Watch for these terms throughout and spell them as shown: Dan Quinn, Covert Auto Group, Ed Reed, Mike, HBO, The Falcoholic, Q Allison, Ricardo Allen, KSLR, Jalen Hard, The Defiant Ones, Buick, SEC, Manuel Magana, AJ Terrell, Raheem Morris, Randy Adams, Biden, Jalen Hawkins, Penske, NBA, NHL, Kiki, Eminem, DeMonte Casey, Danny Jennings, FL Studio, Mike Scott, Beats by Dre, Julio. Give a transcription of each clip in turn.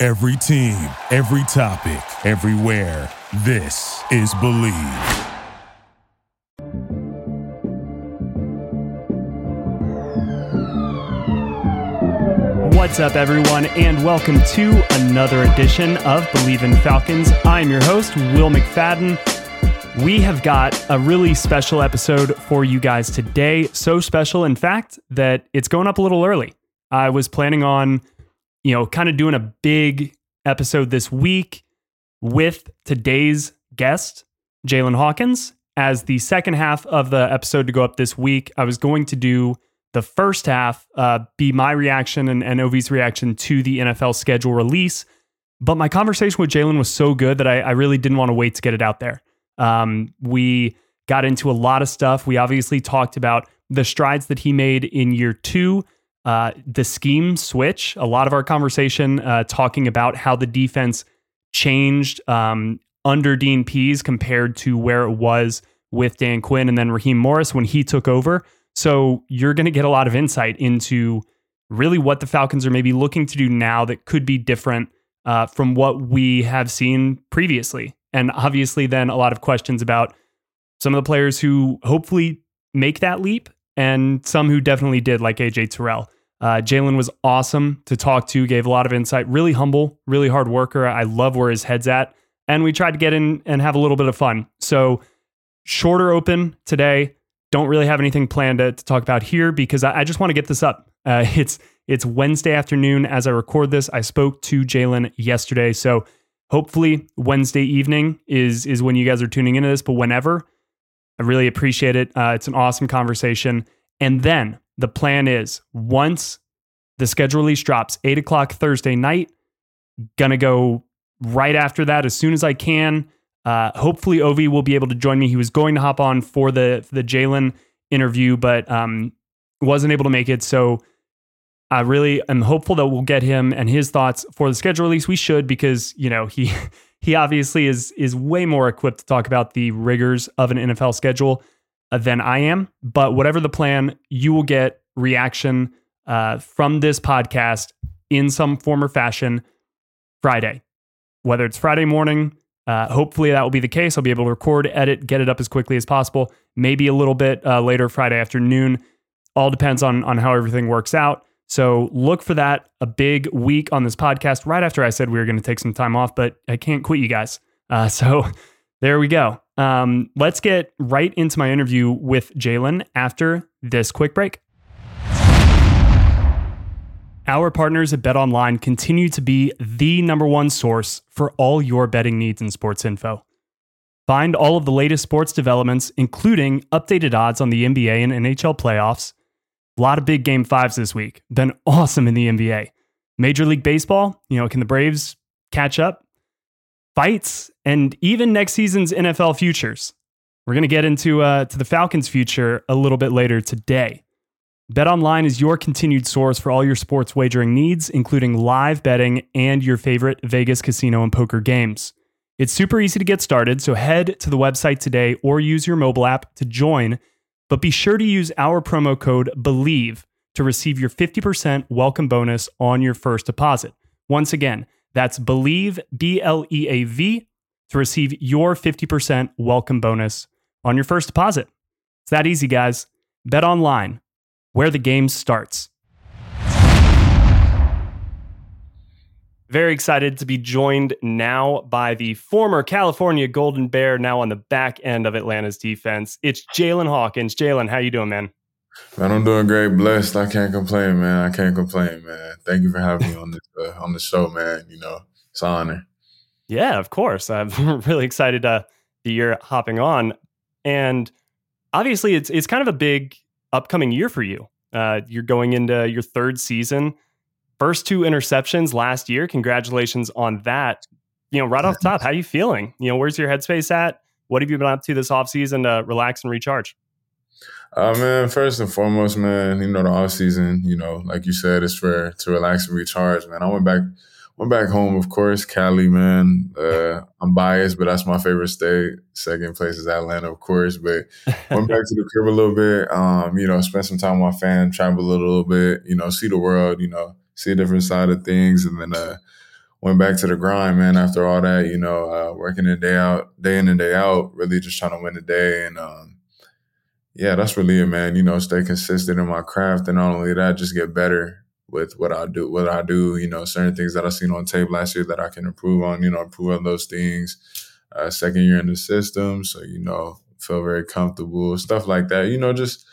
Every team, every topic, everywhere. This is Believe. What's up, everyone, and welcome to another edition of Believe in Falcons. I'm your host, Will McFadden. We have got a really special episode for you guys today. So special, in fact, that it's going up a little early. I was planning on kind of doing a big episode this week with today's guest, Jalen Hawkins, as the second half of the episode to go up this week. I was going to do the first half, be my reaction and NOV's reaction to the NFL schedule release. But my conversation with Jalen was so good that I really didn't want to wait to get it out there. We got into a lot of stuff. We obviously talked about the strides that he made in year two. The scheme switch, a lot of our conversation talking about how the defense changed under Dean Pease compared to where it was with Dan Quinn and then Raheem Morris when he took over. So you're going to get a lot of insight into really what the Falcons are maybe looking to do now that could be different from what we have seen previously. And obviously then a lot of questions about some of the players who hopefully make that leap and some who definitely did, like AJ Terrell. Jalen was awesome to talk to, gave a lot of insight, really humble, really hard worker. I love where his head's at. And we tried to get in and have a little bit of fun. So shorter open today. Don't really have anything planned to talk about here because I just want to get this up. It's Wednesday afternoon as I record this. I spoke to Jalen yesterday. So hopefully Wednesday evening is when you guys are tuning into this, but whenever, I really appreciate it. It's an awesome conversation. And then the plan is, once the schedule release drops, 8 o'clock Thursday night, going to go right after that as soon as I can. Hopefully, Ovi will be able to join me. He was going to hop on for the Jalen interview, but wasn't able to make it. So I really am hopeful that we'll get him and his thoughts for the schedule release. We should, because he obviously is way more equipped to talk about the rigors of an NFL schedule than I am. But whatever the plan, you will get reaction from this podcast in some form or fashion Friday, whether it's Friday morning. Hopefully that will be the case. I'll be able to record, edit, get it up as quickly as possible. Maybe a little bit later Friday afternoon. All depends on how everything works out. So look for that. A big week on this podcast right after I said we were going to take some time off, but I can't quit you guys. So there we go. Let's get right into my interview with Jalen after this quick break. Our partners at BetOnline continue to be the #1 source for all your betting needs and sports info. Find all of the latest sports developments, including updated odds on the NBA and NHL playoffs. A lot of big Game 5s this week. Been awesome in the NBA. Major League Baseball, can the Braves catch up? Fights, and even next season's NFL futures. We're going to get into to the Falcons' future a little bit later today. BetOnline is your continued source for all your sports wagering needs, including live betting and your favorite Vegas casino and poker games. It's super easy to get started, so head to the website today or use your mobile app to join, but be sure to use our promo code BELIEVE to receive your 50% welcome bonus on your first deposit. Once again, that's Believe, BLEAV, to receive your 50% welcome bonus on your first deposit. It's that easy, guys. Bet online, where the game starts. Very excited to be joined now by the former California Golden Bear, now on the back end of Atlanta's defense. It's Jalen Hawkins. Jalen, how you doing, man? Man, I'm doing great. Blessed. I can't complain, man. Thank you for having me on this on the show, man. It's an honor. Yeah, of course. I'm really excited that you're hopping on. And obviously, it's kind of a big upcoming year for you. You're going into your third season. First two interceptions last year. Congratulations on that. You know, right off the top, how are you feeling? You know, where's your headspace at? What have you been up to this offseason to relax and recharge? Man, first and foremost, man, you know, the offseason, you know, like you said, it's for to relax and recharge, man. I went back home, of course, Cali, man. I'm biased, but that's my favorite state. Second place is Atlanta, of course. But went back to the crib a little bit, you know, spent some time with my fam, travel a little bit, you know, see the world, you know, see a different side of things. And then went back to the grind, man, after all that, you know, working the day out, day in and day out, really just trying to win the day. And, yeah, that's really it, man. You know, stay consistent in my craft. And not only that, just get better with what I do, you know, certain things that I seen on tape last year that I can improve on, you know, improve on those things. Second year in the system. So, you know, feel very comfortable, stuff like that. You know, just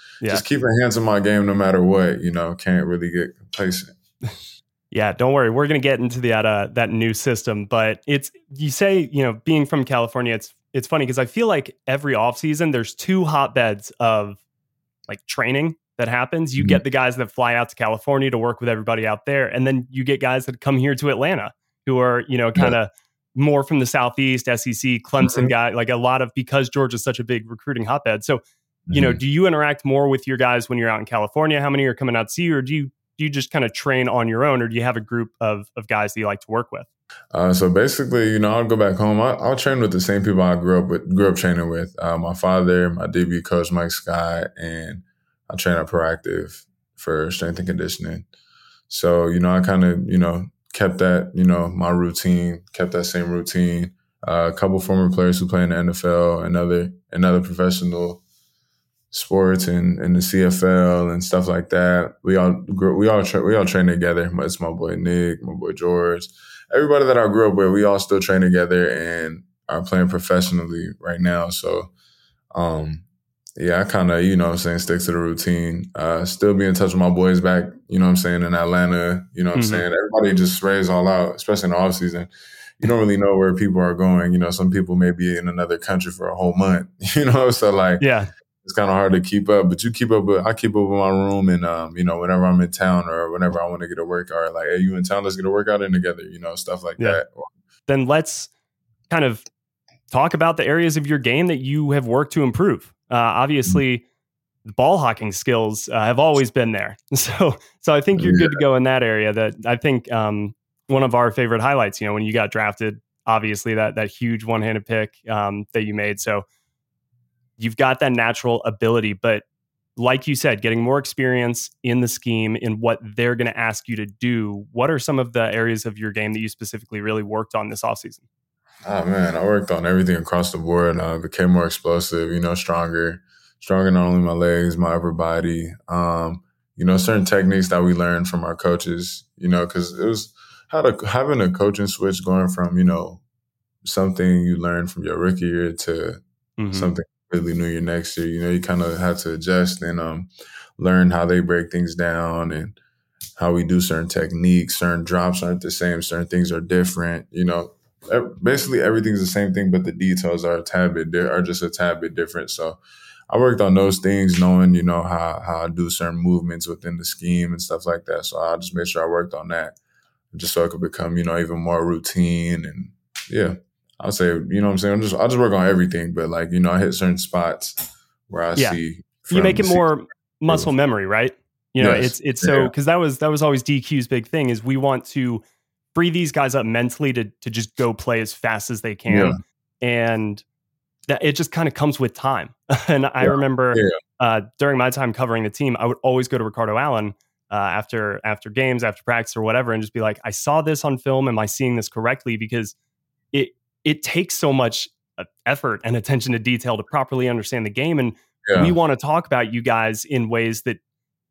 keep your hands on my game no matter what, you know, can't really get complacent. Yeah, don't worry. We're going to get into that new system, but it's, you say, you know, being from California, it's funny because I feel like every offseason there's two hotbeds of like training that happens. You get the guys that fly out to California to work with everybody out there. And then you get guys that come here to Atlanta who are, you know, kind of more from the Southeast, SEC, Clemson guy, like a lot of, because George is such a big recruiting hotbed. So, you know, do you interact more with your guys when you're out in California? How many are coming out to see you? Or do you just kind of train on your own, or do you have a group of guys that you like to work with? So basically, you know, I'll go back home. I'll train with the same people I grew up training with. My father, my DB coach, Mike Scott, and I train at Proactive for strength and conditioning. So, you know, I kind of, you know, kept that, you know, my routine, kept that same routine. A couple former players who play in the NFL, another professional sports and the CFL and stuff like that. We all train together. It's my boy Nick, my boy George, everybody that I grew up with. We all still train together and are playing professionally right now. So, yeah, I kind of, you know what I'm saying, stick to the routine. Still be in touch with my boys back, you know what I'm saying, in Atlanta. You know what I'm saying? Everybody just sprays all out, especially in the offseason. You don't really know where people are going. You know, some people may be in another country for a whole month, you know? So, like, yeah, it's kind of hard to keep up. But you keep up with – I keep up with my room and, you know, whenever I'm in town or whenever I want to get a workout, like, hey, you in town? Let's get a workout in together, you know, stuff like that. Then let's kind of talk about the areas of your game that you have worked to improve. Obviously, the ball hawking skills have always been there. So I think you're good to go in that area. That I think one of our favorite highlights, you know, when you got drafted, obviously that huge one-handed pick that you made. So you've got that natural ability, but like you said, getting more experience in the scheme, in what they're going to ask you to do. What are some of the areas of your game that you specifically really worked on this offseason? Oh, man, I worked on everything across the board. I became more explosive, you know, stronger, not only my legs, my upper body, you know, certain techniques that we learned from our coaches, you know, because it was having a coaching switch going from, you know, something you learned from your rookie year to something really new your next year. You know, you kind of had to adjust and learn how they break things down and how we do certain techniques. Certain drops aren't the same. Certain things are different, you know. Basically everything's the same thing, but the details are just a tad bit different. So I worked on those things, knowing, you know, how I do certain movements within the scheme and stuff like that. So I just made sure I worked on that just so I could become, you know, even more routine. And yeah, I'll say, you know what I'm saying? I'll just work on everything, but like, you know, I hit certain spots where I see. You make it more muscle memory, right? You know, it's so, because that was always DQ's big thing, is we want to free these guys up mentally to just go play as fast as they can. And that it just kind of comes with time. And I remember during my time covering the team, I would always go to Ricardo Allen after games, after practice or whatever, and just be like, I saw this on film. Am I seeing this correctly? Because it takes so much effort and attention to detail to properly understand the game. And we want to talk about you guys in ways that,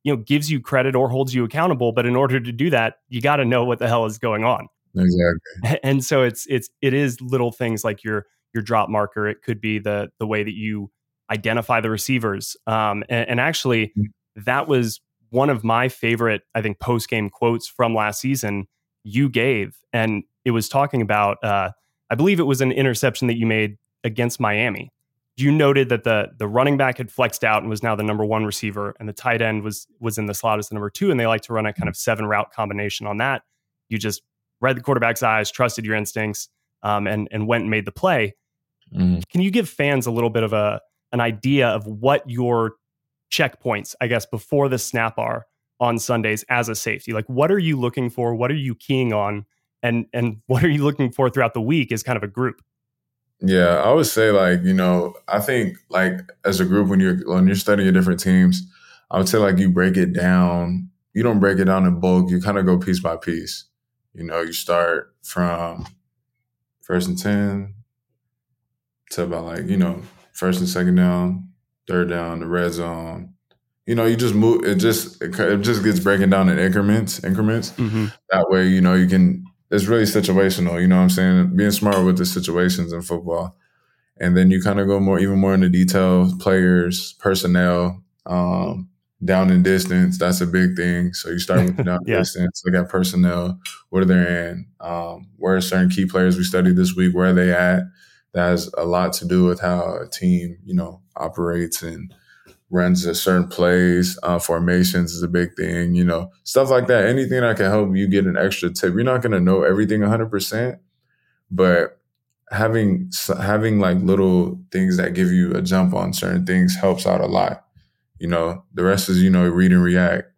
you know, gives you credit or holds you accountable. But in order to do that, you got to know what the hell is going on. Exactly. And so it is little things like your drop marker. It could be the way that you identify the receivers. And actually, that was one of my favorite, I think, post game quotes from last season you gave, and it was talking about I believe it was an interception that you made against Miami, you noted that the running back had flexed out and was now the number one receiver, and the tight end was in the slot as the number two, and they like to run a kind of 7-route combination on that. You just read the quarterback's eyes, trusted your instincts, and went and made the play. Mm. Can you give fans a little bit of an idea of what your checkpoints, I guess, before the snap are on Sundays as a safety? Like, what are you looking for? What are you keying on? And what are you looking for throughout the week as kind of a group? Yeah, I would say, like, you know, I think, like, as a group, when you're studying your different teams, I would say, like, you break it down. You don't break it down in bulk. You kind of go piece by piece. You know, you start from 1st and 10 to about, like, you know, 1st and 2nd down, 3rd down, the red zone. You know, you just move. It just gets broken down in increments. Mm-hmm. That way, you know, you can. It's really situational, you know what I'm saying? Being smart with the situations in football. And then you kind of go even more into detail, players, personnel, down and distance. That's a big thing. So you start with down and distance, look at personnel, what are they in, where are certain key players we studied this week, where are they at? That has a lot to do with how a team, you know, operates and runs a certain plays, formations is a big thing, you know, stuff like that. Anything that can help you get an extra tip. You're not going to know everything 100%, but having like little things that give you a jump on certain things helps out a lot. You know, the rest is, you know, read and react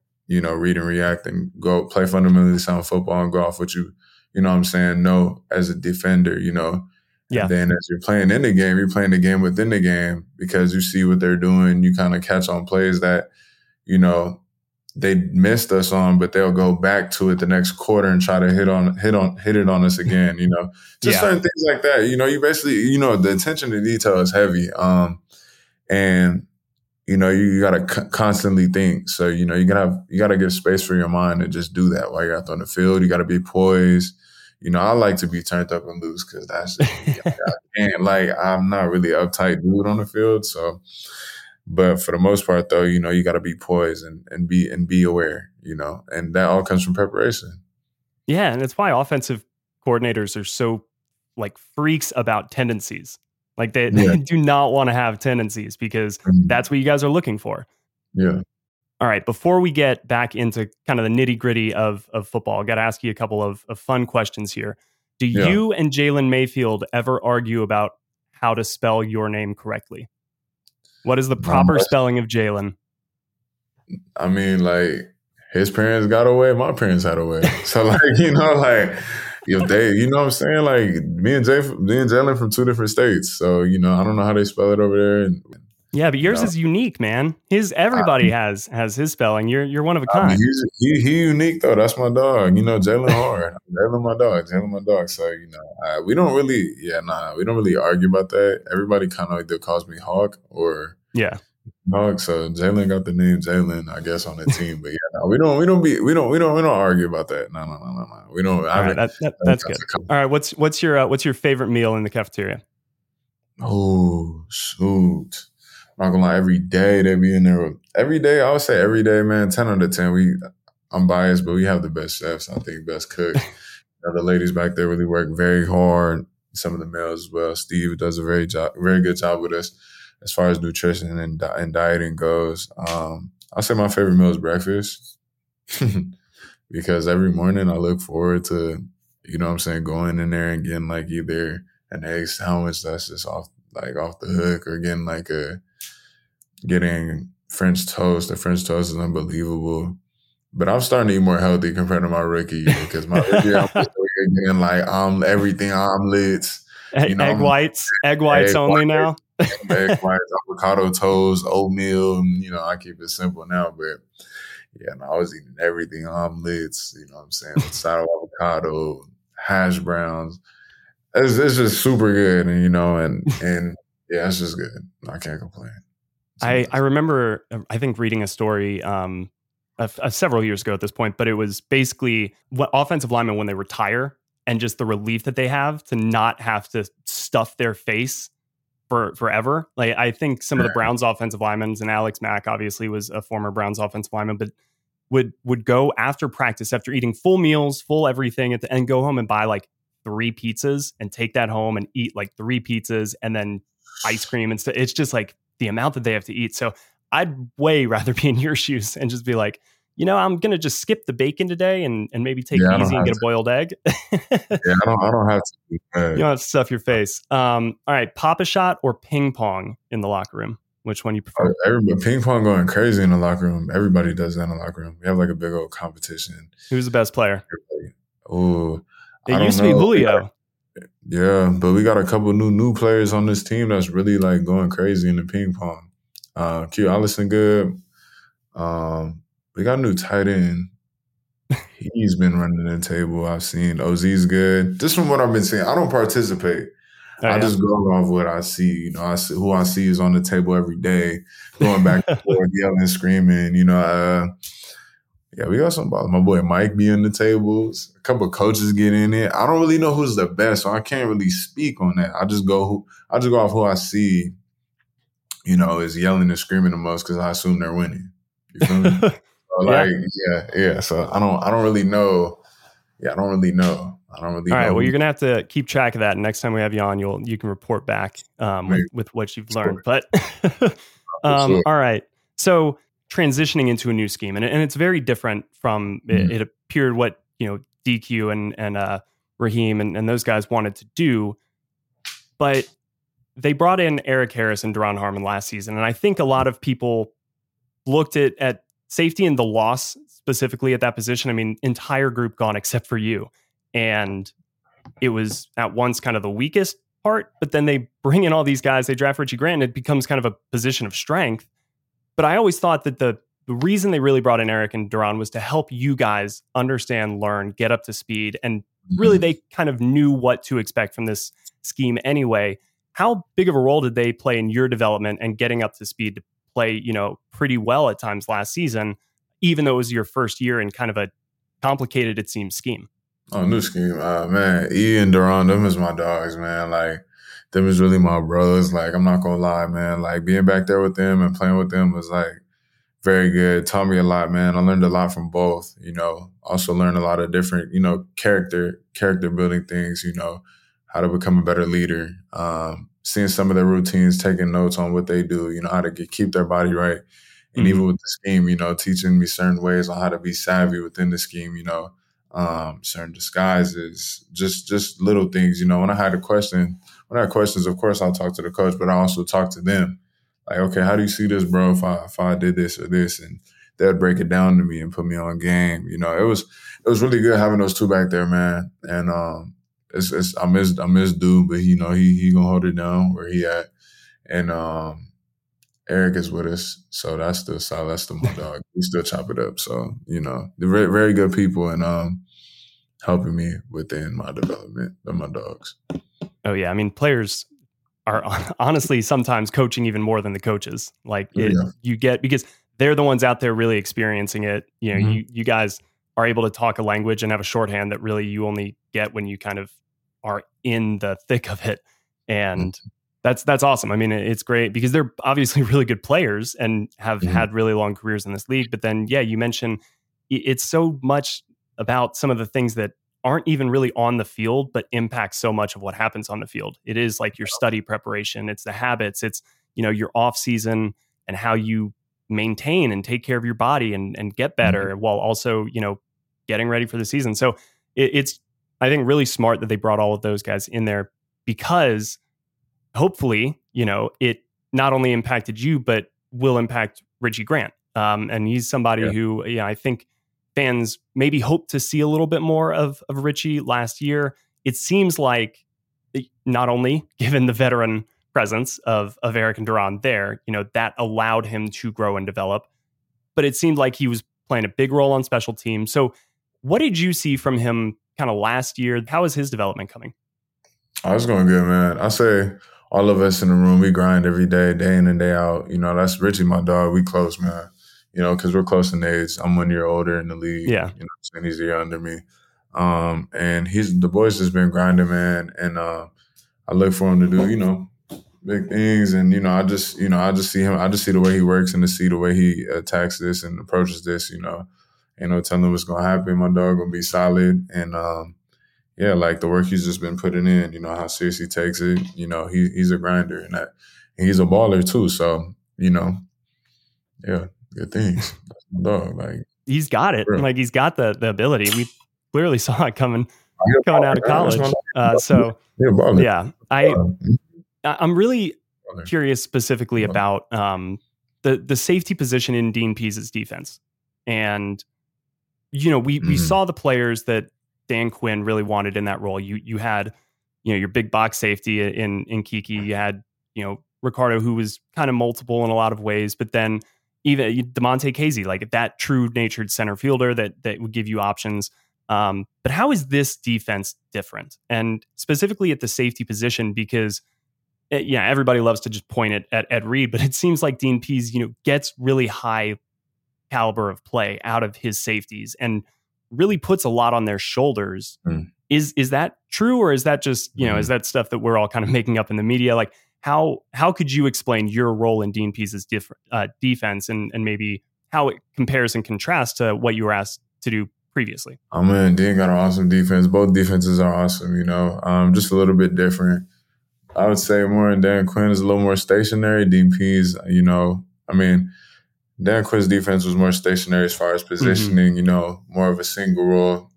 and go play fundamentally sound football and go off what you know what I'm saying? No, as a defender, you know. Yeah. And then as you're playing in the game, you're playing the game within the game because you see what they're doing. You kind of catch on plays that, you know, they missed us on, but they'll go back to it the next quarter and try to hit it on us again, you know. Just certain things like that. You know, you basically, you know, the attention to detail is heavy. And, you know, you got to constantly think. So, you know, you got to give space for your mind and just do that while you're out on the field. You got to be poised. You know, I like to be turned up and loose because that's just, I can't. Like, I'm not really uptight dude on the field. So, but for the most part, though, you know, you got to be poised and be aware. You know, and that all comes from preparation. Yeah, and it's why offensive coordinators are so like freaks about tendencies. Like they do not want to have tendencies because that's what you guys are looking for. Yeah. All right, before we get back into kind of the nitty-gritty of football, I got to ask you a couple of fun questions here. Do you and Jalen Mayfield ever argue about how to spell your name correctly? What is the proper spelling of Jalen? I mean, like, his parents got away, my parents had away. So, like, you know, like, if they, you know what I'm saying? Like, me and Jalen from two different states. So, you know, I don't know how they spell it over there. And, yeah, but yours is unique, man. Everybody has his spelling. You're one of a kind. I mean, he's unique though. That's my dog. You know, Jalen Hard. Jalen my dog. So, you know, we don't really argue about that. Everybody kind of either calls me Hawk or Hawk. So Jalen got the name Jalen, I guess, on the team. But yeah, no, we don't argue about that. No. We don't. That's good. All right, what's your favorite meal in the cafeteria? Oh shoot. I'm not gonna lie, every day they be in there. Every day, I would say every day, man, 10 out of 10. I'm biased, but we have the best chefs, I think, best cooks. You know, the ladies back there really work very hard. Some of the males as well. Steve does a very good job with us as far as nutrition and dieting goes. I'll say my favorite meal is breakfast because every morning I look forward to, you know what I'm saying, going in there and getting like either an egg sandwich that's just off the hook or getting French toast. The French toast is unbelievable. But I'm starting to eat more healthy compared to my rookie year because my rookie year, I'm getting like everything omelets. You know, egg whites only now. Egg whites, avocado toast, oatmeal. You know, I keep it simple now. But, yeah, no, I was eating everything, omelets, you know what I'm saying, sour avocado, hash browns. It's just super good, and, you know, and yeah, it's just good. I can't complain. I remember, I think, reading a story several years ago at this point, but it was basically what offensive linemen, when they retire, and just the relief that they have to not have to stuff their face forever. Like, I think some of the Browns offensive linemen, and Alex Mack obviously was a former Browns offensive lineman, but would go after practice, after eating full meals, full everything at the end, go home and buy like 3 pizzas and take that home and eat like 3 pizzas and then ice cream and stuff. It's just like the amount that they have to eat. So I'd way rather be in your shoes and just be like, you know, I'm going to just skip the bacon today and maybe take it easy and get a boiled egg. I don't have to. You don't have to stuff your face. All right. Pop a shot or ping pong in the locker room. Which one you prefer? Ping pong going crazy in the locker room. Everybody does that in the locker room. We have like a big old competition. Who's the best player? Oh, it used to be Julio. Yeah, but we got a couple new players on this team that's really like going crazy in the ping pong. Q Allison good. We got a new tight end. He's been running the table. I've seen OZ's good. Just from what I've been seeing, I don't participate. I just go off what I see. You know, who I see is on the table every day, going back and forth, yelling, screaming. You know, we got some ball. My boy Mike be in the tables. A couple of coaches get in it. I don't really know who's the best, so I can't really speak on that. I just go off who I see. You know, is yelling and screaming the most because I assume they're winning. You feel me? So I don't really know. Yeah, I don't really know. All right. Well, you're going to have to keep track of that. And next time we have you on, you can report back with what you've learned. But all right. So transitioning into a new scheme, and it's very different from it appeared what, you know, DQ and Raheem and those guys wanted to do. But they brought in Eric Harris and Duron Harmon last season. And I think a lot of people looked at safety and the loss specifically at that position. I mean, entire group gone except for you. And it was at once kind of the weakest part, but then they bring in all these guys, they draft Richie Grant, and it becomes kind of a position of strength. But I always thought that the reason they really brought in Eric and Duron was to help you guys understand, learn, get up to speed. And really, they kind of knew what to expect from this scheme anyway. How big of a role did they play in your development and getting up to speed to play, you know, pretty well at times last season, even though it was your first year in kind of a complicated, it seems, scheme? Oh, new scheme. Man, E and Duron, them is my dogs, man. Like, them is really my brothers. Like, I'm not going to lie, man. Like, being back there with them and playing with them was, like, very good. Taught me a lot, man. I learned a lot from both, you know. Also learned a lot of different, you know, character building things, you know, how to become a better leader. Seeing some of their routines, taking notes on what they do, you know, how to keep their body right. And even with the scheme, you know, teaching me certain ways on how to be savvy within the scheme, you know. Certain disguises, just little things, you know. When I had questions, of course, I'll talk to the coach, but I also talk to them. Like, okay, how do you see this, bro? If I did this or this, and they'd break it down to me and put me on game. You know, it was really good having those two back there, man. And I miss dude, but you know, he gonna hold it down where he at. And Eric is with us, so that's still solid. That's still my dog. We still chop it up. So, you know, they're very, very good people and helping me within my development. They're my dogs. Oh, yeah. I mean, players are honestly sometimes coaching even more than the coaches. Like, you get, because they're the ones out there really experiencing it. You know, you guys are able to talk a language and have a shorthand that really you only get when you kind of are in the thick of it. And That's awesome. I mean, it's great because they're obviously really good players and have had really long careers in this league. But then, you mentioned it's so much about some of the things that aren't even really on the field, but impact so much of what happens on the field. It is like your study preparation. It's the habits. It's, you know, your off season and how you maintain and take care of your body and get better while also, you know, getting ready for the season. So it's, I think, really smart that they brought all of those guys in there because hopefully, you know, it not only impacted you, but will impact Richie Grant. And he's somebody who, I think fans maybe hoped to see a little bit more of Richie last year. It seems like not only given the veteran presence of Eric and Duron there, you know, that allowed him to grow and develop, but it seemed like he was playing a big role on special teams. So what did you see from him kind of last year? How is his development coming? I was going good, man. I say, all of us in the room, we grind every day, day in and day out. You know, that's Richie, my dog. We close, man. You know, because we're close in age. I'm 1 year older in the league. Yeah. You know what I'm saying? He's a year under me. And the boys has been grinding, man. And I look for him to do, you know, big things. And, you know, I just see him. I just see the way he works and to see the way he attacks this and approaches this, you know. Ain't no telling what's going to happen. My dog going to be solid. And, yeah, like the work he's just been putting in, you know, how serious he takes it. You know, he's a grinder and he's a baller too. So, you know, yeah, good things. Dog, like he's got it. Bro. Like he's got the ability. We clearly saw it coming out of college. So yeah, I'm really curious specifically about the safety position in Dean Pease's defense. And, you know, we saw the players that Dan Quinn really wanted in that role. You had, you know, your big box safety in Kiki. You had, you know, Ricardo, who was kind of multiple in a lot of ways, but then even DeMonte Casey, like that true natured center fielder that would give you options. But how is this defense different? And specifically at the safety position, because everybody loves to just point it at Ed Reed, but it seems like Dean Pease, you know, gets really high caliber of play out of his safeties and really puts a lot on their shoulders. Is that true? Or is that just, you know, is that stuff that we're all kind of making up in the media? Like how could you explain your role in Dean Pease's defense and maybe how it compares and contrasts to what you were asked to do previously? Oh man, Dean got an awesome defense. Both defenses are awesome, you know, just a little bit different. I would say more in Dan Quinn is a little more stationary. Dean Pease, you know, I mean, Dan Quinn's defense was more stationary as far as positioning, you know, more of a single role,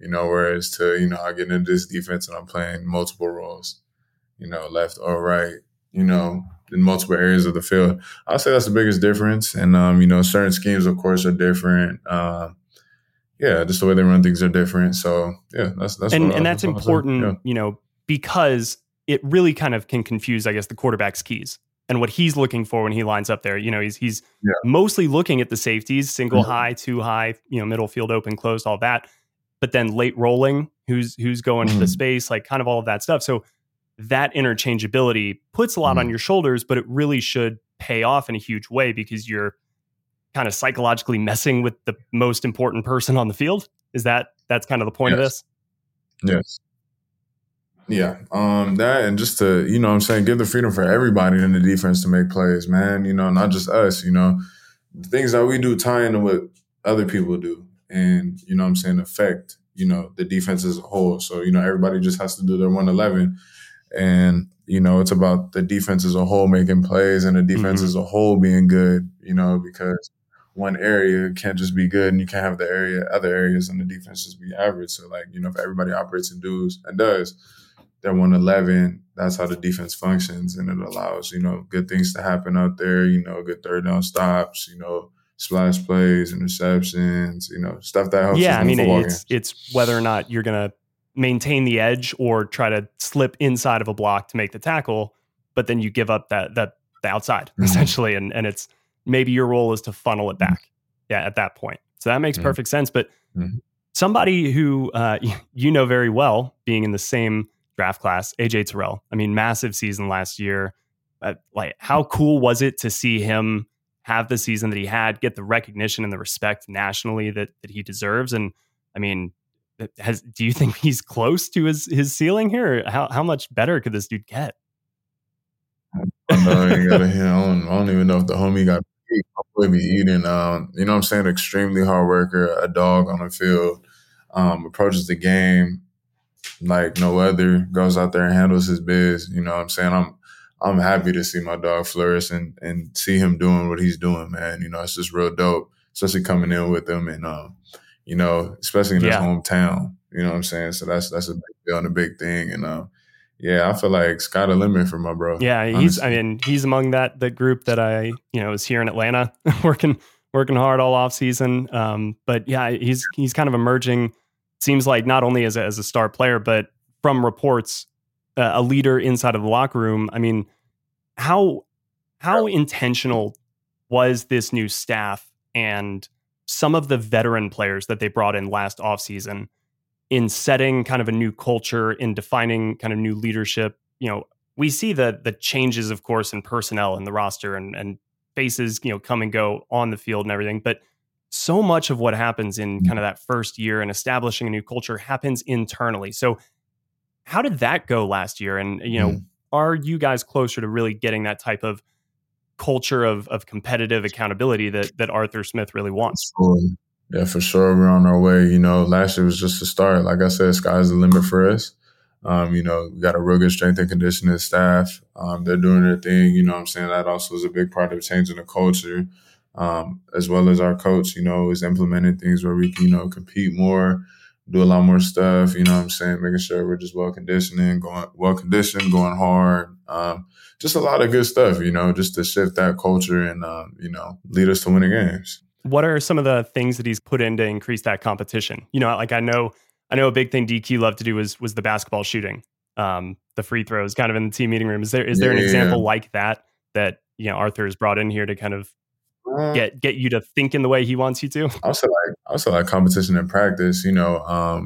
you know, whereas to, you know, I get into this defense and I'm playing multiple roles, you know, left or right, you know, in multiple areas of the field. I'd say that's the biggest difference. And, you know, certain schemes, of course, are different. Just the way they run things are different. So, yeah, that's that's important, yeah. You know, because it really kind of can confuse, I guess, the quarterback's keys. And what he's looking for when he lines up there, you know, he's mostly looking at the safeties, single high, two high, you know, middle field, open, closed, all that. But then late rolling, who's going to the space, like kind of all of that stuff. So that interchangeability puts a lot on your shoulders, but it really should pay off in a huge way because you're kind of psychologically messing with the most important person on the field. Is that's kind of the point of this? Yes. Yeah, that and just to, you know what I'm saying, give the freedom for everybody in the defense to make plays, man. You know, not just us, you know. The things that we do tie into what other people do and, you know what I'm saying, affect, you know, the defense as a whole. So, you know, everybody just has to do their 111. And, you know, it's about the defense as a whole making plays and the defense as a whole being good, you know, because one area can't just be good and you can't have other areas on the defense just be average. So, like, you know, if everybody operates and does – that 111, that's how the defense functions, and it allows, you know, good things to happen out there, you know, good third down stops, you know, splash plays, interceptions, you know, stuff that helps. Yeah, I mean, it's whether or not you're going to maintain the edge or try to slip inside of a block to make the tackle, but then you give up the outside, essentially, and it's maybe your role is to funnel it back at that point. So that makes perfect sense, but somebody who you know very well, being in the same draft class, AJ Terrell. I mean, massive season last year. Like, how cool was it to see him have the season that he had, get the recognition and the respect nationally that he deserves? And I mean, do you think he's close to his ceiling here? How much better could this dude get? I don't even know if the homie got to be eating. You know what I'm saying? Extremely hard worker, a dog on the field, approaches the game like no other, goes out there and handles his biz. You know what I'm saying? I'm happy to see my dog flourish and see him doing what he's doing, man. You know, it's just real dope, especially coming in with him and, you know, especially in his hometown. You know what I'm saying? So that's a big deal and a big thing. And, I feel like sky's the limit for my bro. Yeah, honestly. He's among that group that I, you know, is here in Atlanta working hard all off season. But yeah, he's kind of emerging. Seems like not only as a star player, but from reports, a leader inside of the locker room. I mean, how intentional was this new staff and some of the veteran players that they brought in last offseason in setting kind of a new culture, in defining kind of new leadership? You know, we see the changes, of course, in personnel and the roster and faces, you know, come and go on the field and everything, but so much of what happens in kind of that first year and establishing a new culture happens internally. So how did that go last year? And, you know, are you guys closer to really getting that type of culture of competitive accountability that Arthur Smith really wants? Yeah, for sure. We're on our way. You know, last year was just the start. Like I said, sky's the limit for us. You know, we got a real good strength and conditioning staff. They're doing their thing. You know what I'm saying? That also is a big part of changing the culture, as well as our coach, you know, is implementing things where we can, you know, compete more, do a lot more stuff. You know what I'm saying? Making sure we're just well conditioned, going hard. Just a lot of good stuff, you know, just to shift that culture and, you know, lead us to winning games. What are some of the things that he's put in to increase that competition? You know, like I know a big thing DQ loved to do was the basketball shooting, the free throws kind of in the team meeting room. Is there an example like that, you know, Arthur has brought in here to kind of get you to think in the way he wants you to? I also like competition in practice, you know,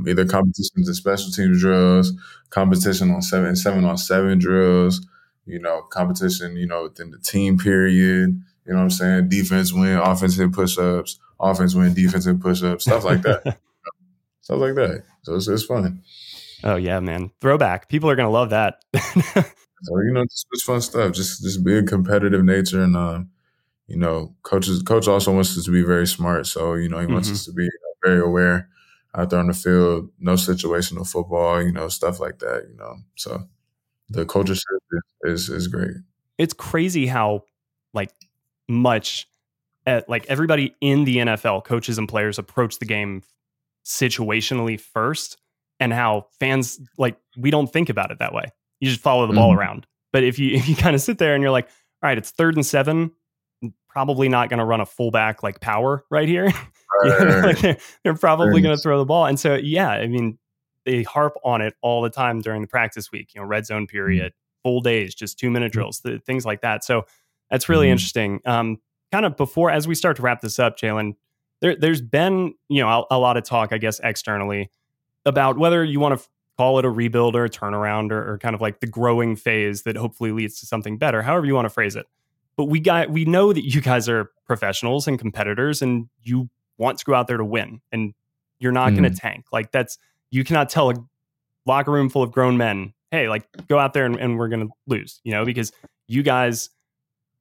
either competitions in special team drills, competition on 7-on-7 drills, you know, competition, you know, within the team period. You know what I'm saying? Defense win, offensive push-ups, offense win, defensive push-ups, stuff like that. Stuff like that. So it's fun. Oh, yeah, man. Throwback. People are going to love that. So, you know, it's fun stuff. Just be a competitive nature. And, you know, coach also wants us to be very smart. So, you know, he wants us to be very aware out there on the field, no situational football, you know, stuff like that, you know. So the culture is great. It's crazy how, like, much at, like, everybody in the NFL, coaches and players, approach the game situationally first, and how fans, like, we don't think about it that way. You just follow the ball around. But if you kind of sit there and you're like, all right, it's 3rd and 7, I'm probably not going to run a fullback like power right here. Right. You know, like they're probably going to throw the ball. And so, yeah, I mean, they harp on it all the time during the practice week, you know, red zone period, full days, just 2-minute drills, things like that. So that's really interesting. Kind of before, as we start to wrap this up, Jalen, there's been, you know, a lot of talk, I guess, externally about whether you want to call it a rebuild or a turnaround or kind of like the growing phase that hopefully leads to something better, however you want to phrase it. But we know that you guys are professionals and competitors, and you want to go out there to win, and you're not going to tank. Like, that's, you cannot tell a locker room full of grown men, hey, like, go out there and we're going to lose, you know, because you guys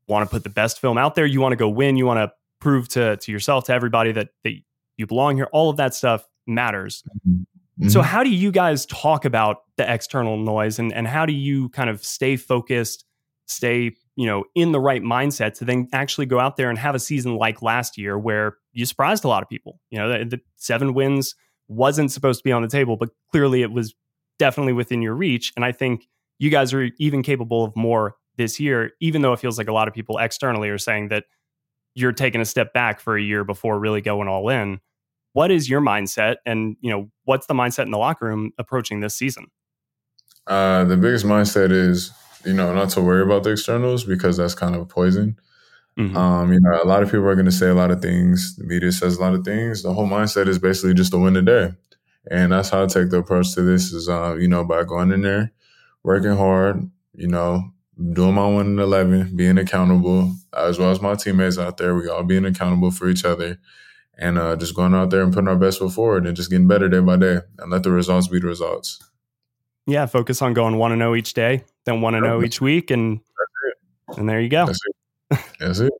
want to put the best film out there. You want to go win. You want to prove to yourself, to everybody that you belong here. All of that stuff matters. So how do you guys talk about the external noise, and how do you kind of stay focused, stay, you know, in the right mindset to then actually go out there and have a season like last year where you surprised a lot of people? You know, the 7 wins wasn't supposed to be on the table, but clearly it was definitely within your reach. And I think you guys are even capable of more this year, even though it feels like a lot of people externally are saying that you're taking a step back for a year before really going all in. What is your mindset, and, you know, what's the mindset in the locker room approaching this season? The biggest mindset is, you know, not to worry about the externals, because that's kind of poison. You know, a lot of people are going to say a lot of things. The media says a lot of things. The whole mindset is basically just to win the day, and that's how I take the approach to this is, you know, by going in there, working hard, you know, doing my 1-11, being accountable, as well as my teammates out there. We all being accountable for each other, and just going out there and putting our best foot forward and just getting better day by day, and let the results be the results. Yeah, focus on going 1-0 each day, then 1-0 each week, and there you go. That's it.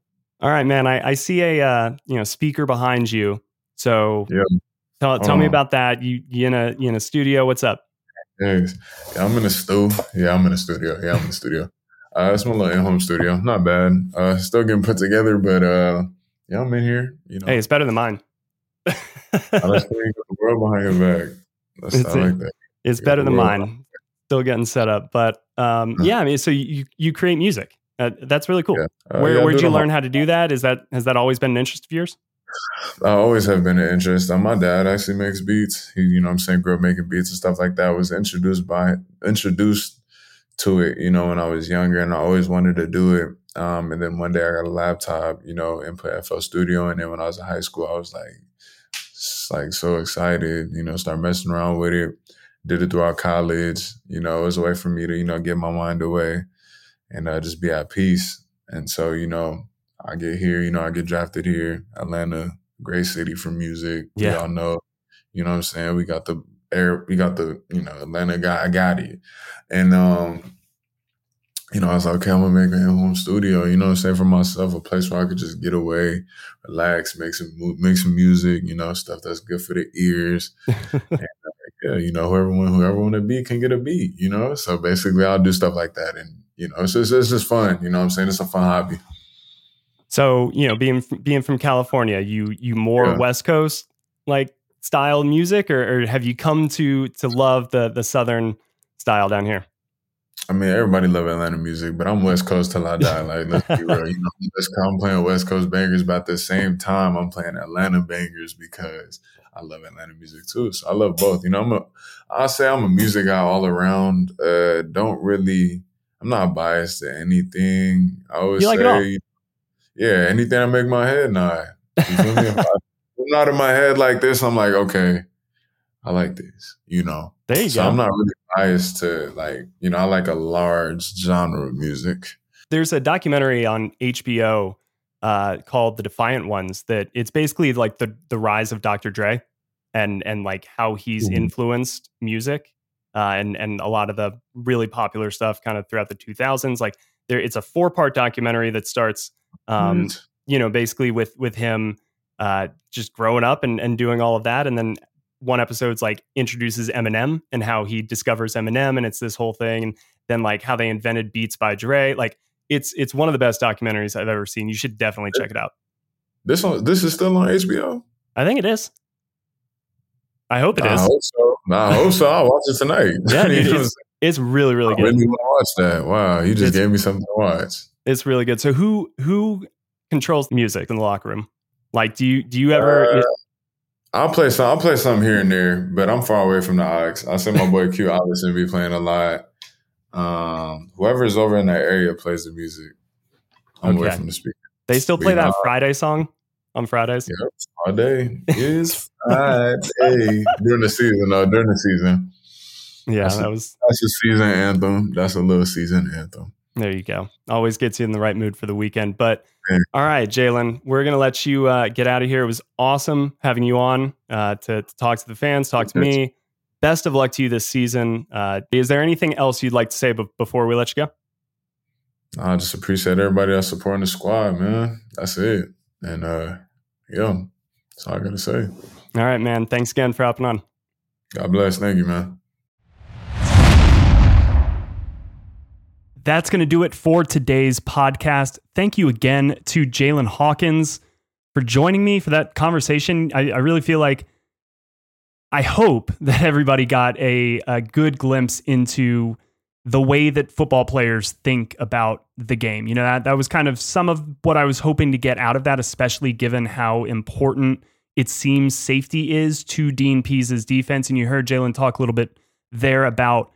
All right, man. I see a you know, speaker behind you. So yeah. Tell me about that. You in a studio? What's up? Yes. Yeah, I'm in the studio. It's my little in-home studio. Not bad. Still getting put together, but yeah, I'm in here. You know, hey, it's better than mine. I like the world behind your back. I like that. It's better than mine. Still getting set up, but yeah. I mean, so you create music. That's really cool. Yeah. Where'd you learn how to do that? Has that always been an interest of yours? I always have been an interest. My dad actually makes beats. He, you know what I'm saying, grew up making beats and stuff like that. I was introduced to it, you know, when I was younger, and I always wanted to do it. And then one day I got a laptop, you know, and put FL Studio. And then when I was in high school, I was like so excited, you know, start messing around with it. Did it throughout college. You know, it was a way for me to, you know, get my mind away and just be at peace. And so, you know, I get here, you know, I get drafted here. Atlanta, great city for music. Yeah. We all know, you know what I'm saying? We got the air, we got the, you know, Atlanta guy, I got it. And you know, I was like, okay, I'm going to make an in-home studio, you know what I'm saying, for myself, a place where I could just get away, relax, make some music, you know, stuff that's good for the ears. And, yeah, you know, whoever want to be can get a beat, you know. So basically I'll do stuff like that. And, you know, it's just fun, you know what I'm saying? It's a fun hobby. So, you know, being from California, you more West Coast like style music, or have you come to love the Southern style down here? I mean, everybody love Atlanta music, but I'm West Coast till I die. Like, let's be real. You know, I'm playing West Coast bangers, but at the same time, I'm playing Atlanta bangers because I love Atlanta music too. So I love both. You know, I'm a music guy all around. I'm not biased to anything. I always say, yeah, anything I make my head nod. You feel me? If I'm nodding my head like this, I'm like, okay, I like this, you know. There you go. I'm not really biased to, like, you know, I like a large genre of music. There's a documentary on HBO called The Defiant Ones that it's basically like the rise of Dr. Dre and like how he's influenced music and a lot of the really popular stuff kind of throughout the 2000s. Like it's a 4-part documentary that starts, you know, basically with him just growing up and doing all of that, and then one episode's like introduces Eminem and how he discovers Eminem, and it's this whole thing, and then like how they invented Beats by Dre. Like it's one of the best documentaries I've ever seen. You should definitely check it out. This is still on HBO? I think it is. I hope it is. I hope so. I'll watch it tonight. Yeah, it's really, really good. I really want to watch that. Wow, you just gave me something to watch. It's really good. So who controls the music in the locker room? Like, do you ever? I'll play some here and there, but I'm far away from the Ox. I said my boy Q Allison be playing a lot. Whoever's over in that area plays the music. I'm away from the speaker. They still play that Friday song on Fridays? Yep. Friday is Friday. During the season. Yeah, that's a season anthem. That's a little season anthem. There you go. Always gets you in the right mood for the weekend. But all right, Jalen, we're going to let you get out of here. It was awesome having you on to talk to the fans, talk to me. Best of luck to you this season. Is there anything else you'd like to say before we let you go? I just appreciate everybody that's supporting the squad, man. That's it. And that's all I got to say. All right, man. Thanks again for hopping on. God bless. Thank you, man. That's going to do it for today's podcast. Thank you again to Jalen Hawkins for joining me for that conversation. I really feel like, I hope that everybody got a good glimpse into the way that football players think about the game. You know, that was kind of some of what I was hoping to get out of that, especially given how important it seems safety is to Dean Pease's defense. And you heard Jalen talk a little bit there about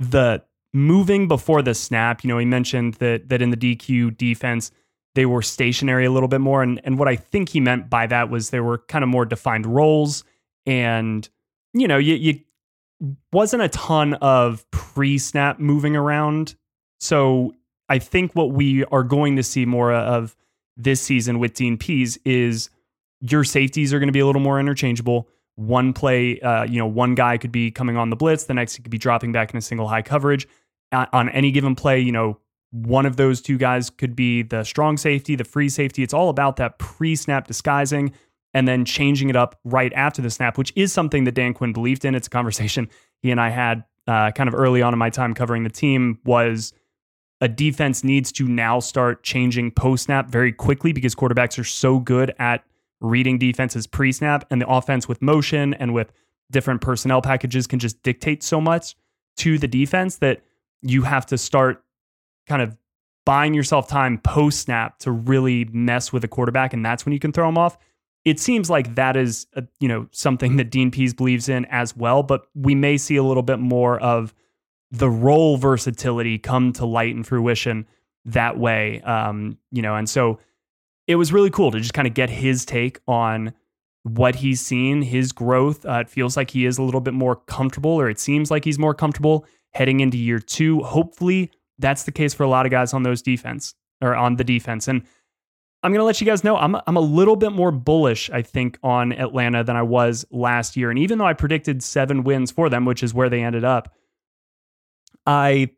the moving before the snap. You know, he mentioned that in the DQ defense, they were stationary a little bit more. And what I think he meant by that was there were kind of more defined roles, and, you know, you wasn't a ton of pre-snap moving around. So I think what we are going to see more of this season with Dean Pease is your safeties are going to be a little more interchangeable. One play, one guy could be coming on the blitz. The next, he could be dropping back in a single high coverage. On any given play, you know, one of those two guys could be the strong safety, the free safety. It's all about that pre-snap disguising and then changing it up right after the snap, which is something that Dan Quinn believed in. It's a conversation he and I had kind of early on in my time covering the team, was a defense needs to now start changing post-snap very quickly because quarterbacks are so good at reading defenses pre-snap, and the offense with motion and with different personnel packages can just dictate so much to the defense that you have to start kind of buying yourself time post-snap to really mess with a quarterback, and that's when you can throw them off. It seems like that is something that Dean Pease believes in as well, but we may see a little bit more of the role versatility come to light and fruition that way, and so it was really cool to just kind of get his take on what he's seen, his growth. It feels like he is a little bit more comfortable, or it seems like he's more comfortable heading into year two. Hopefully that's the case for a lot of guys on the defense. And I'm going to let you guys know, I'm a little bit more bullish, I think, on Atlanta than I was last year. And even though I predicted 7 wins for them, which is where they ended up, I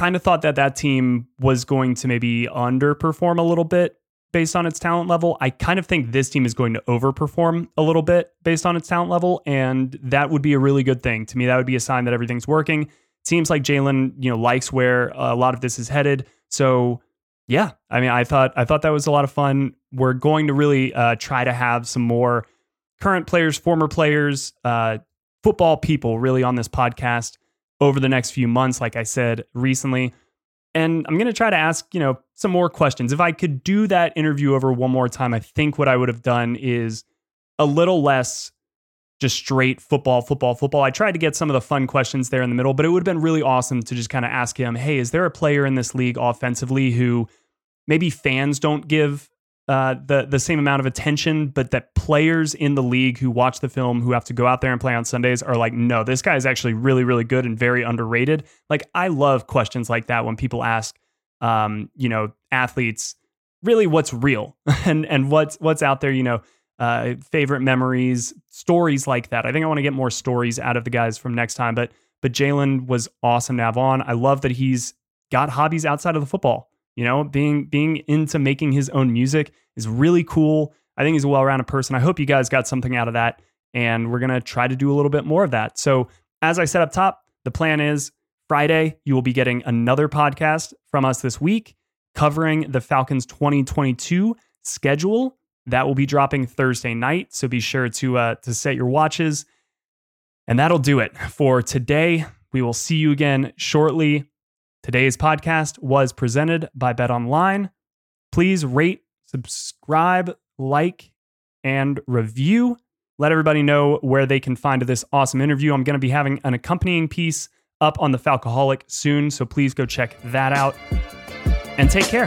kind of thought that that team was going to maybe underperform a little bit based on its talent level. I kind of think this team is going to overperform a little bit based on its talent level, and that would be a really good thing. To me, that would be a sign that everything's working. Seems like Jalen, likes where a lot of this is headed. So yeah, I mean, I thought that was a lot of fun. We're going to really try to have some more current players, former players, football people really on this podcast over the next few months, like I said recently. And I'm going to try to ask, some more questions. If I could do that interview over one more time, I think what I would have done is a little less just straight football. I tried to get some of the fun questions there in the middle, but it would have been really awesome to just kind of ask him, hey, is there a player in this league offensively who maybe fans don't give the same amount of attention, but that players in the league who watch the film, who have to go out there and play on Sundays are like, no, this guy is actually really, really good and very underrated. Like, I love questions like that when people ask, athletes really what's real and what's out there, favorite memories, stories like that. I think I want to get more stories out of the guys from next time, but Jalen was awesome to have on. I love that he's got hobbies outside of the football, being into making his own music is really cool. I think he's a well-rounded person. I hope you guys got something out of that, and we're going to try to do a little bit more of that. So as I said up top, the plan is Friday, you will be getting another podcast from us this week covering the Falcons 2022 schedule. That will be dropping Thursday night, so be sure to set your watches. And that'll do it for today. We will see you again shortly. Today's podcast was presented by BetOnline. Please rate, subscribe, like, and review. Let everybody know where they can find this awesome interview. I'm going to be having an accompanying piece up on the Falcoholic soon, so please go check that out. And take care.